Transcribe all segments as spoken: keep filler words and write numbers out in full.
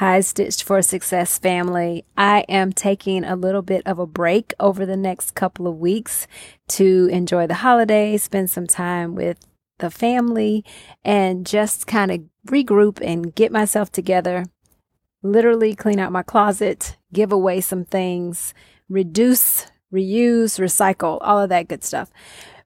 Hi, Stitched for Success family. I am taking a little bit of a break over the next couple of weeks to enjoy the holidays, spend some time with the family, and just kind of regroup and get myself together. Literally clean out my closet, give away some things, reduce, reuse, recycle, all of that good stuff.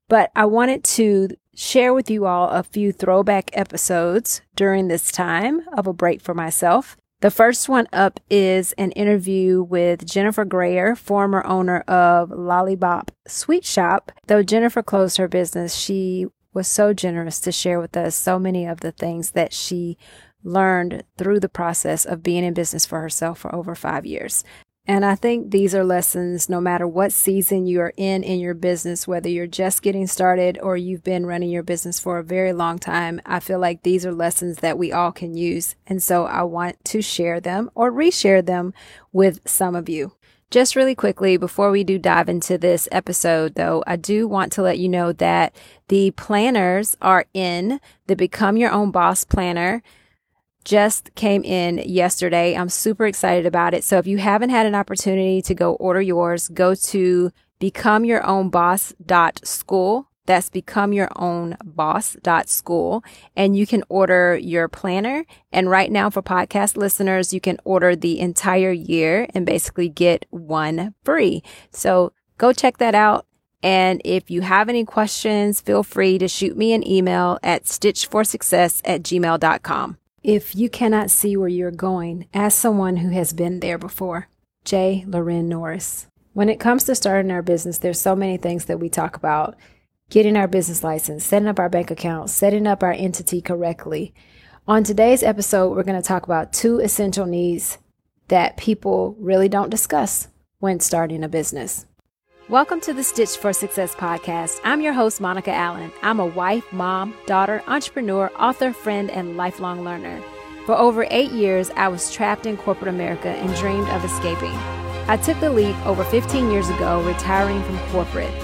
But I wanted to share with you all a few throwback episodes during this time of a break for myself. The first one up is an interview with Jennifer Grayer, former owner of Lollipop Sweet Shop. Though Jennifer closed her business, she was so generous to share with us so many of the things that she learned through the process of being in business for herself for over five years. And I think these are lessons no matter what season you are in in your business, whether you're just getting started or you've been running your business for a very long time. I feel like these are lessons that we all can use. And so I want to share them or reshare them with some of you. Just really quickly, before we do dive into this episode, though, I do want to let you know that the planners are in. The Become Your Own Boss planner just came in yesterday. I'm super excited about it. So if you haven't had an opportunity to go order yours, go to become your own boss dot school. That's become your own boss dot school. And you can order your planner. And right now for podcast listeners, you can order the entire year and basically get one free. So go check that out. And if you have any questions, feel free to shoot me an email at stitch for success at gmail dot com. If you cannot see where you're going, ask someone who has been there before. J. Loren Norris. When it comes to starting our business, there's so many things that we talk about. Getting our business license, setting up our bank account, setting up our entity correctly. On today's episode, we're going to talk about two essential needs that people really don't discuss when starting a business. Welcome to the Stitch for Success podcast. I'm your host, Monica Allen. I'm a wife, mom, daughter, entrepreneur, author, friend, and lifelong learner. For over eight years, I was trapped in corporate America and dreamed of escaping. I took the leap over fifteen years ago, retiring from corporate.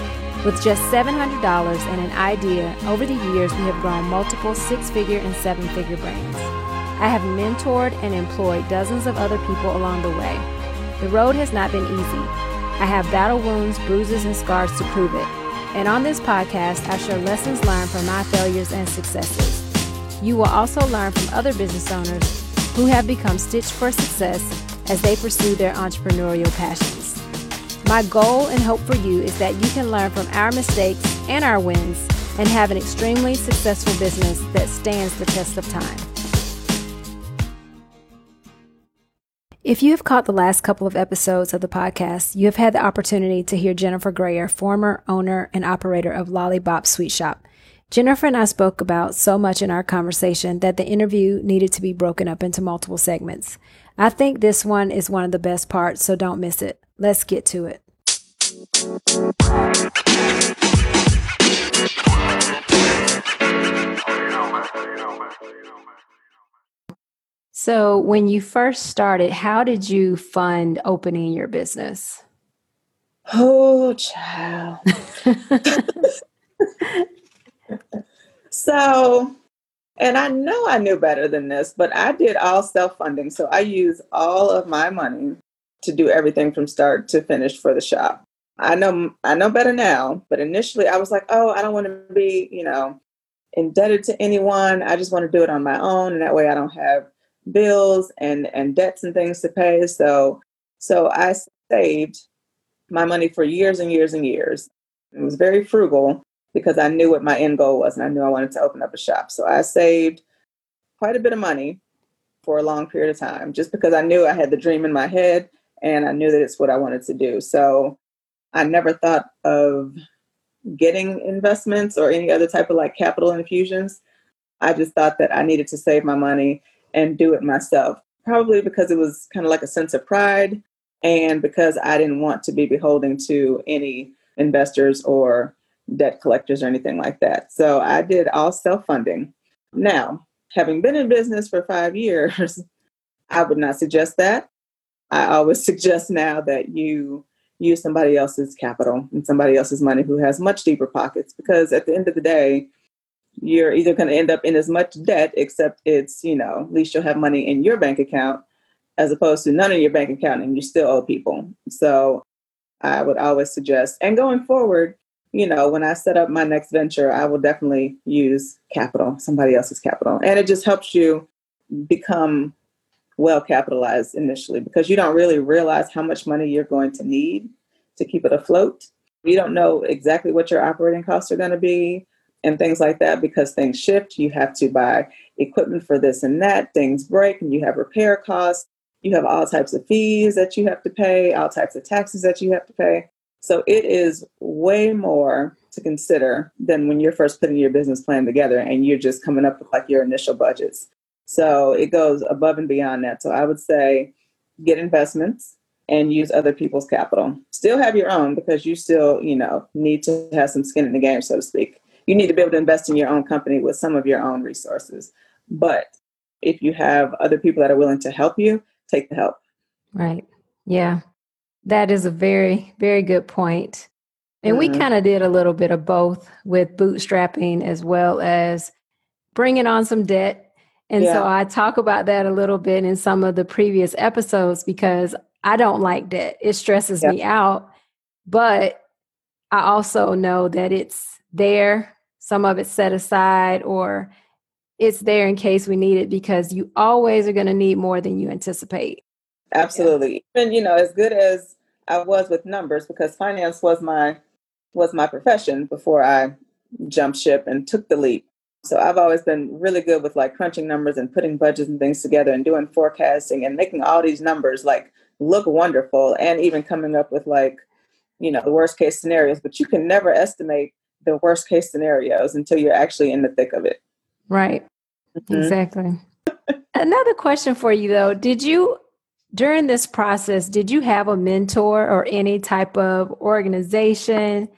With just seven hundred dollars and an idea, over the years, we have grown multiple six-figure and seven-figure brands. I have mentored and employed dozens of other people along the way. The road has not been easy. I have battle wounds, bruises, and scars to prove it. And on this podcast, I share lessons learned from my failures and successes. You will also learn from other business owners who have become stitched for success as they pursue their entrepreneurial passions. My goal and hope for you is that you can learn from our mistakes and our wins and have an extremely successful business that stands the test of time. If you have caught the last couple of episodes of the podcast, you have had the opportunity to hear Jennifer Grayer, former owner and operator of Lollipop Sweet Shop. Jennifer and I spoke about so much in our conversation that the interview needed to be broken up into multiple segments. I think this one is one of the best parts, so don't miss it. Let's get to it. So when you first started, how did you fund opening your business? Oh, child. So, and I know I knew better than this, but I did all self-funding. So I used all of my money to do everything from start to finish for the shop. I know, I know better now, but initially I was like, oh, I don't want to be, you know, indebted to anyone. I just want to do it on my own. And that way I don't have bills and, and debts and things to pay. So, so I saved my money for years and years and years. It was very frugal because I knew what my end goal was and I knew I wanted to open up a shop. So I saved quite a bit of money for a long period of time just because I knew I had the dream in my head and I knew that it's what I wanted to do. So I never thought of getting investments or any other type of like capital infusions. I just thought that I needed to save my money and do it myself, probably because it was kind of like a sense of pride and because I didn't want to be beholden to any investors or debt collectors or anything like that. So I did all self-funding. Now, having been in business for five years, I would not suggest that. I always suggest now that you use somebody else's capital and somebody else's money who has much deeper pockets, because at the end of the day, you're either going to end up in as much debt, except it's, you know, at least you'll have money in your bank account as opposed to none in your bank account and you still owe people. So I would always suggest, and going forward, you know, when I set up my next venture, I will definitely use capital, somebody else's capital. And it just helps you become well capitalized initially, because you don't really realize how much money you're going to need to keep it afloat. You don't know exactly what your operating costs are going to be and things like that, because things shift. You have to buy equipment for this and that. Things break and you have repair costs. You have all types of fees that you have to pay, all types of taxes that you have to pay. So it is way more to consider than when you're first putting your business plan together and you're just coming up with like your initial budgets. So it goes above and beyond that. So I would say get investments and use other people's capital. Still have your own, because you still, you know, need to have some skin in the game, so to speak. You need to be able to invest in your own company with some of your own resources. But if you have other people that are willing to help you, take the help. Right. Yeah. That is a very, very good point. And mm-hmm. we kind of did a little bit of both with bootstrapping as well as bringing on some debt. And yeah. so I talk about that a little bit in some of the previous episodes, because I don't like debt. It stresses yeah. me out. But I also know that it's there. Some of it's set aside, or it's there in case we need it, because you always are going to need more than you anticipate. Absolutely. Yeah. And, you know, as good as I was with numbers, because finance was my was my profession before I jumped ship and took the leap. So I've always been really good with like crunching numbers and putting budgets and things together and doing forecasting and making all these numbers like look wonderful, and even coming up with like, you know, the worst case scenarios. But you can never estimate the worst case scenarios until you're actually in the thick of it. Right. Mm-hmm. Exactly. Another question for you, though. Did you, during this process, did you have a mentor or any type of organization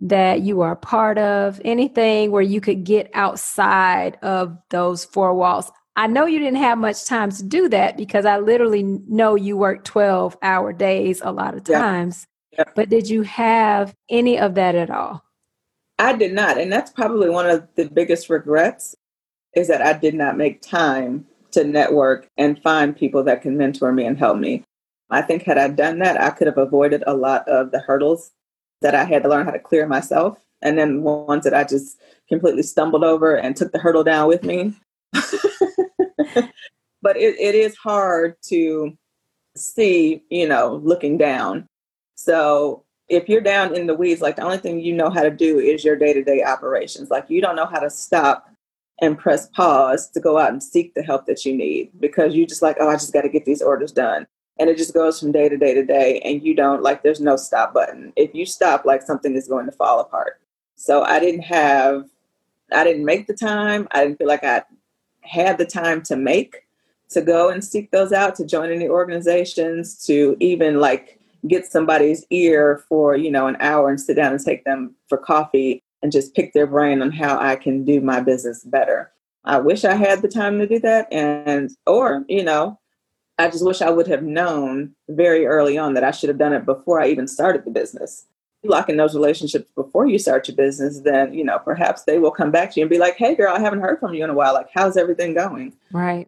that you are part of? Anything where you could get outside of those four walls? I know you didn't have much time to do that, because I literally know you work twelve hour days a lot of times. Yeah. Yeah. But did you have any of that at all? I did not. And that's probably one of the biggest regrets, is that I did not make time to network and find people that can mentor me and help me. I think had I done that, I could have avoided a lot of the hurdles that I had to learn how to clear myself. And then ones that I just completely stumbled over and took the hurdle down with me. But it, it is hard to see, you know, looking down. So if you're down in the weeds, like the only thing you know how to do is your day-to-day operations. Like you don't know how to stop and press pause to go out and seek the help that you need, because you just like, oh, I just got to get these orders done. And it just goes from day to day to day. And you don't, like, there's no stop button. If you stop, like, something is going to fall apart. So I didn't have, I didn't make the time. I didn't feel like I had the time to make, to go and seek those out, to join any organizations, to even like get somebody's ear for, you know, an hour and sit down and take them for coffee and just pick their brain on how I can do my business better. I wish I had the time to do that. And, or, you know, I just wish I would have known very early on that I should have done it before I even started the business. Locking those relationships before you start your business, then, you know, perhaps they will come back to you and be like, hey girl, I haven't heard from you in a while. Like, how's everything going? Right.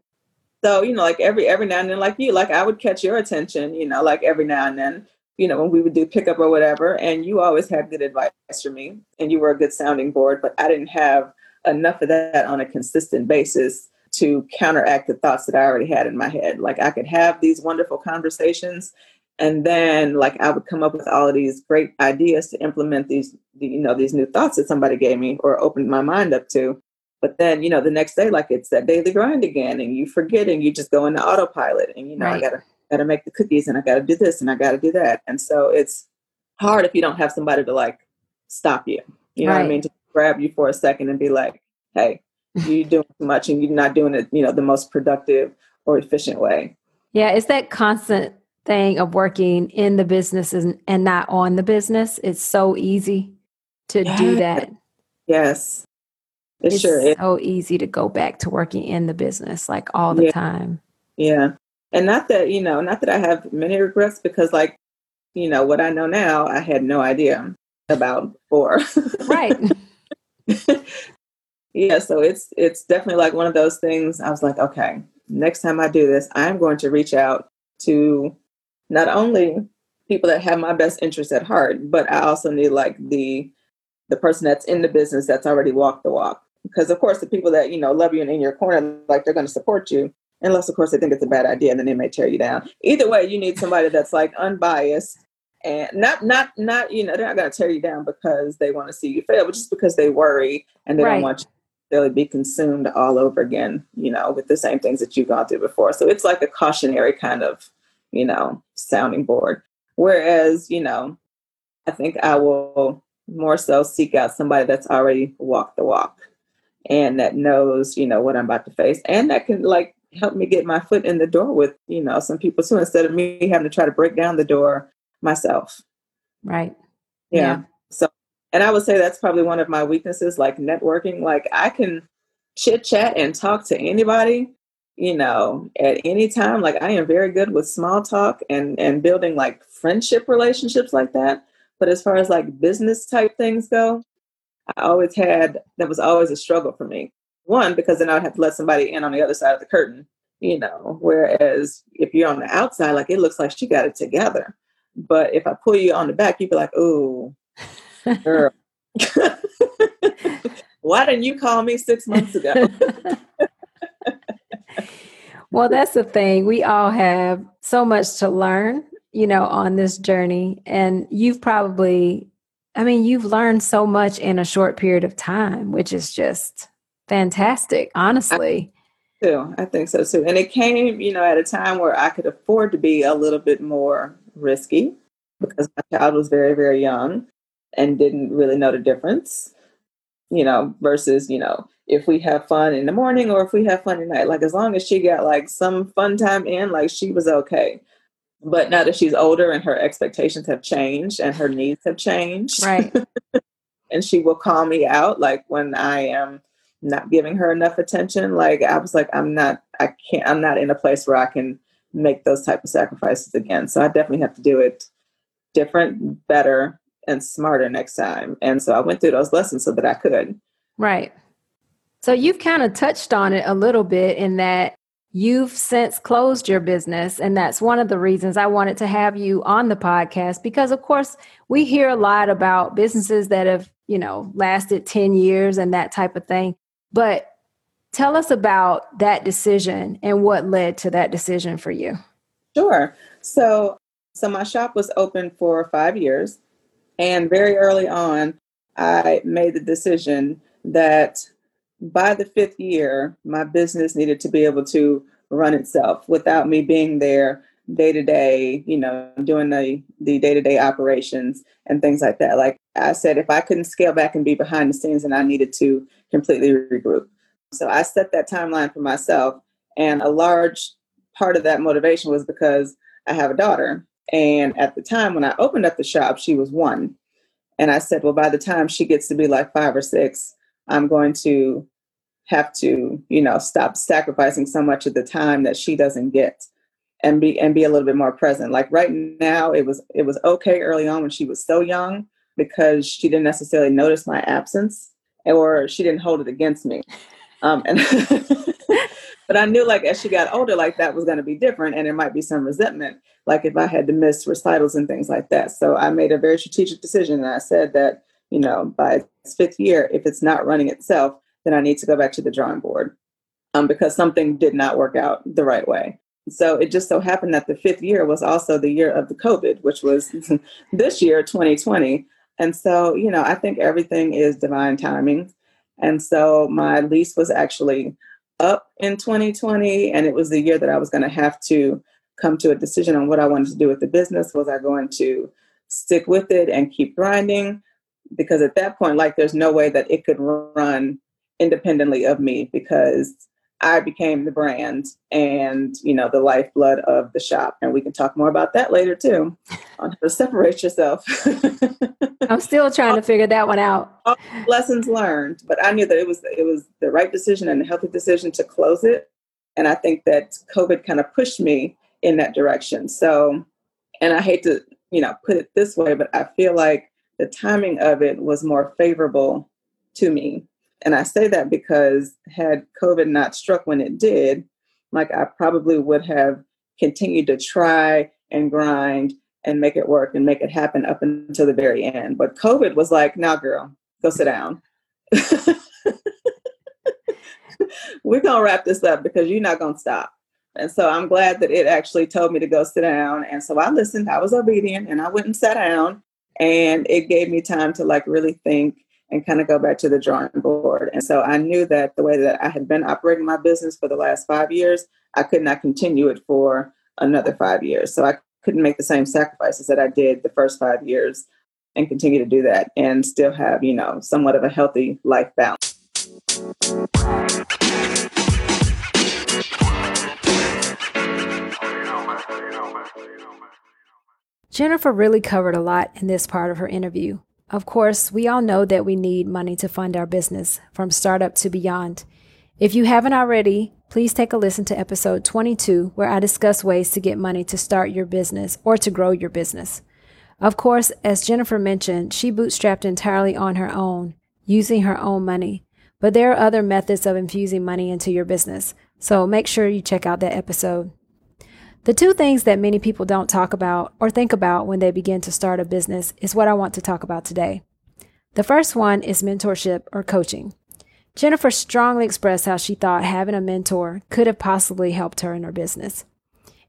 So, you know, like every, every now and then, like you, like I would catch your attention, you know, like every now and then, you know, when we would do pickup or whatever, and you always had good advice for me and you were a good sounding board, but I didn't have enough of that on a consistent basis to counteract the thoughts that I already had in my head. Like I could have these wonderful conversations, and then like I would come up with all of these great ideas to implement these, you know, these new thoughts that somebody gave me or opened my mind up to. But then, you know, the next day, like it's that daily grind again, and you forget and you just go into autopilot and, you know, right. I got to got to make the cookies, and I got to do this, and I got to do that. And so it's hard if you don't have somebody to like stop you, you know right. what I mean? To grab you for a second and be like, hey, you're doing too much and you're not doing it, you know, the most productive or efficient way. Yeah. It's that constant thing of working in the business and, and not on the business. It's so easy to yes. do that. Yes. It it's sure is. So easy to go back to working in the business, like all the yeah. time. Yeah. And not that, you know, not that I have many regrets, because like, you know, what I know now, I had no idea about before. Right. Yeah. So it's, it's definitely like one of those things. I was like, okay, next time I do this, I'm going to reach out to not only people that have my best interests at heart, but I also need like the the person that's in the business that's already walked the walk. Because of course, the people that, you know, love you and in your corner, like they're going to support you. Unless, of course, they think it's a bad idea and then they may tear you down. Either way, you need somebody that's like unbiased and not, not, not, you know, they're not going to tear you down because they want to see you fail, but just because they worry and they right. don't want you to really be consumed all over again, you know, with the same things that you've gone through before. So it's like a cautionary kind of, you know, sounding board. Whereas, you know, I think I will more so seek out somebody that's already walked the walk and that knows, you know, what I'm about to face and that can like help me get my foot in the door with, you know, some people too, instead of me having to try to break down the door myself. Right. Yeah. yeah. So, and I would say that's probably one of my weaknesses, like networking. Like I can chit chat and talk to anybody, you know, at any time. Like I am very good with small talk and, and building like friendship relationships like that. But as far as like business type things go, I always had, that was always a struggle for me. One, because then I would have to let somebody in on the other side of the curtain, you know, whereas if you're on the outside, like it looks like she got it together. But if I pull you on the back, you'd be like, "Ooh, girl, why didn't you call me six months ago?" Well, that's the thing. We all have so much to learn, you know, on this journey. And you've probably, I mean, you've learned so much in a short period of time, which is just fantastic, honestly. I, too, I think so too. And it came, you know, at a time where I could afford to be a little bit more risky because my child was very, very young and didn't really know the difference, you know, versus, you know, if we have fun in the morning or if we have fun at night, like as long as she got like some fun time in, like she was okay. But now that she's older and her expectations have changed and her needs have changed, right? And she will call me out. Like when I am not giving her enough attention, like I was like, I'm not, I can't, I'm not in a place where I can make those type of sacrifices again. So I definitely have to do it different, better, and smarter next time. And so I went through those lessons so that I could. Right. So you've kind of touched on it a little bit in that you've since closed your business. And that's one of the reasons I wanted to have you on the podcast, because of course we hear a lot about businesses that have, you know, lasted ten years and that type of thing. But tell us about that decision and what led to that decision for you. Sure. So, so my shop was open for five years and very early on, I made the decision that by the fifth year, my business needed to be able to run itself without me being there day to day, you know, doing the, the day-to-day operations and things like that. Like I said, if I couldn't scale back and be behind the scenes, and I needed to completely regroup. So I set that timeline for myself. And a large part of that motivation was because I have a daughter. And at the time when I opened up the shop, she was one. And I said, well, by the time she gets to be like five or six, I'm going to have to, you know, stop sacrificing so much of the time that she doesn't get and be, and be a little bit more present. Like right now it was, it was okay early on when she was so young because she didn't necessarily notice my absence or she didn't hold it against me. Um, and but I knew like as she got older, like that was going to be different and there might be some resentment, like if I had to miss recitals and things like that. So I made a very strategic decision. And I said that, you know, by its fifth year, if it's not running itself, then I need to go back to the drawing board um, because something did not work out the right way. So it just so happened that the fifth year was also the year of the COVID, which was this year, twenty twenty. And so, you know, I think everything is divine timing. And so my lease was actually up in twenty twenty. And it was the year that I was going to have to come to a decision on what I wanted to do with the business. Was I going to stick with it and keep grinding? Because at that point, like, there's no way that it could run independently of me because I became the brand and, you know, the lifeblood of the shop. And we can talk more about that later, too, on how to separate yourself. I'm still trying all, to figure that one out. All lessons learned. But I knew that it was it was the right decision and a healthy decision to close it. And I think that COVID kind of pushed me in that direction. So, and I hate to, you know, put it this way, but I feel like the timing of it was more favorable to me. And I say that because had COVID not struck when it did, like I probably would have continue to try and grind and make it work and make it happen up until the very end. But COVID was like, nah, girl, go sit down. We're going to wrap this up because you're not going to stop. And so I'm glad that it actually told me to go sit down. And so I listened, I was obedient, and I went and sat down, and it gave me time to like really think and kind of go back to the drawing board. And so I knew that the way that I had been operating my business for the last five years, I could not continue it for another five years. So I couldn't make the same sacrifices that I did the first five years and continue to do that and still have, you know, somewhat of a healthy life balance. Jennifer really covered a lot in this part of her interview. Of course, we all know that we need money to fund our business from startup to beyond. If you haven't already, please take a listen to episode twenty-two, where I discuss ways to get money to start your business or to grow your business. Of course, as Jennifer mentioned, she bootstrapped entirely on her own, using her own money. But there are other methods of infusing money into your business, so make sure you check out that episode. The two things that many people don't talk about or think about when they begin to start a business is what I want to talk about today. The first one is mentorship or coaching. Jennifer strongly expressed how she thought having a mentor could have possibly helped her in her business.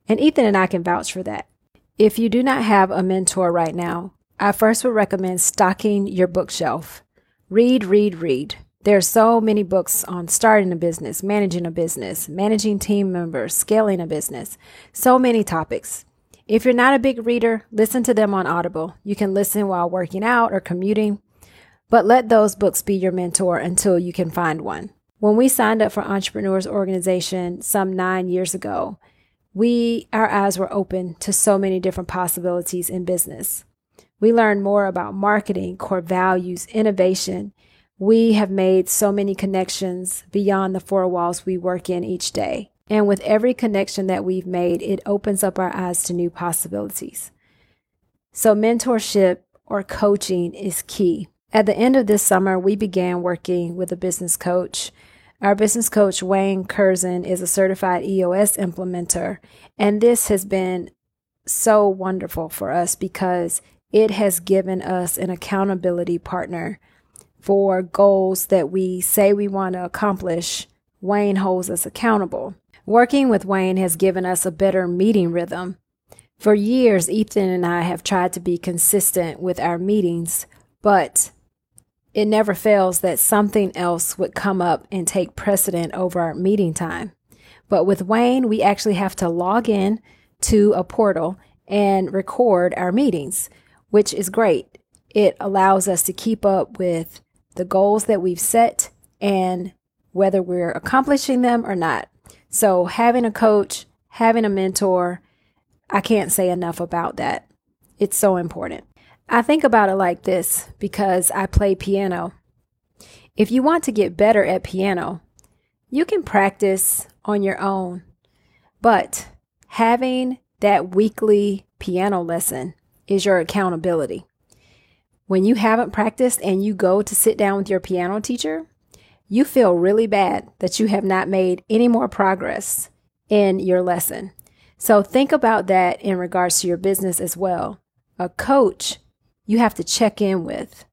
And Ethan and I can vouch for that. If you do not have a mentor right now, I first would recommend stocking your bookshelf. Read, read, read. There are so many books on starting a business, managing a business, managing team members, scaling a business, so many topics. If you're not a big reader, listen to them on Audible. You can listen while working out or commuting, but let those books be your mentor until you can find one. When we signed up for Entrepreneurs Organization some nine years ago, we, our eyes were open to so many different possibilities in business. We learned more about marketing, core values, innovation. We have made so many connections beyond the four walls we work in each day. And with every connection that we've made, it opens up our eyes to new possibilities. So mentorship or coaching is key. At the end of this summer, we began working with a business coach. Our business coach, Wayne Curzon, is a certified E O S implementer. And this has been so wonderful for us because it has given us an accountability partner for goals that we say we want to accomplish. Wayne holds us accountable. Working with Wayne has given us a better meeting rhythm. For years, Ethan and I have tried to be consistent with our meetings, but it never fails that something else would come up and take precedent over our meeting time. But with Wayne, we actually have to log in to a portal and record our meetings, which is great. It allows us to keep up with the goals that we've set and whether we're accomplishing them or not. So having a coach, having a mentor, I can't say enough about that. It's so important. I think about it like this because I play piano. If you want to get better at piano, you can practice on your own, but having that weekly piano lesson is your accountability. When you haven't practiced and you go to sit down with your piano teacher, you feel really bad that you have not made any more progress in your lesson. So think about that in regards to your business as well. A coach, you have to check in with.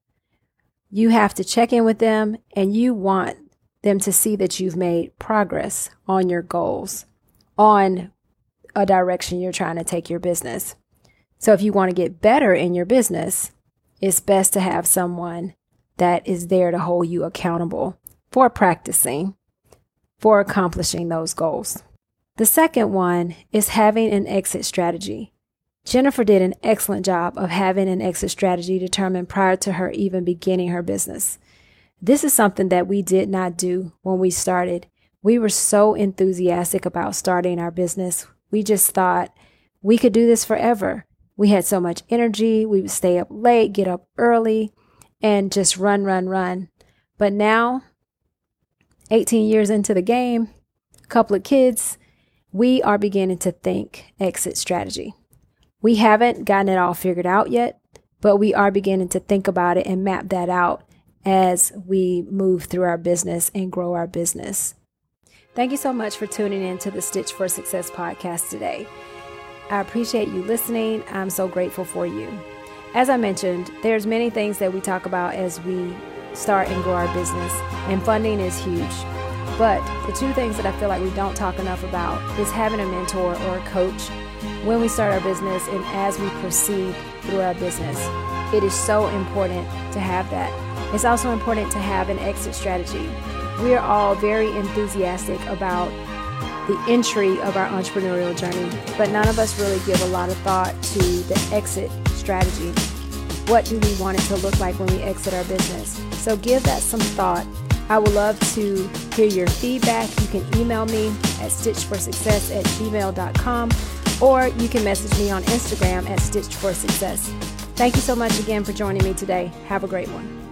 You have to check in with them, and you want them to see that you've made progress on your goals, on a direction you're trying to take your business. So if you want to get better in your business, it's best to have someone that is there to hold you accountable for practicing, for accomplishing those goals. The second one is having an exit strategy. Jennifer did an excellent job of having an exit strategy determined prior to her even beginning her business. This is something that we did not do when we started. We were so enthusiastic about starting our business. We just thought we could do this forever. We had so much energy. We would stay up late, get up early, and just run, run, run. But now, eighteen years into the game, a couple of kids, we are beginning to think exit strategy. We haven't gotten it all figured out yet, but we are beginning to think about it and map that out as we move through our business and grow our business. Thank you so much for tuning in to the Stitch for Success podcast today. I appreciate you listening. I'm so grateful for you. As I mentioned, there's many things that we talk about as we start and grow our business, and funding is huge. But the two things that I feel like we don't talk enough about is having a mentor or a coach when we start our business and as we proceed through our business. It is so important to have that. It's also important to have an exit strategy. We are all very enthusiastic about the entry of our entrepreneurial journey, but none of us really give a lot of thought to the exit strategy. What do we want it to look like when we exit our business? So give that some thought. I would love to hear your feedback. You can email me at stitch for success at gmail dot com, or you can message me on Instagram at stitch for success. Thank you so much again for joining me today. Have a great one.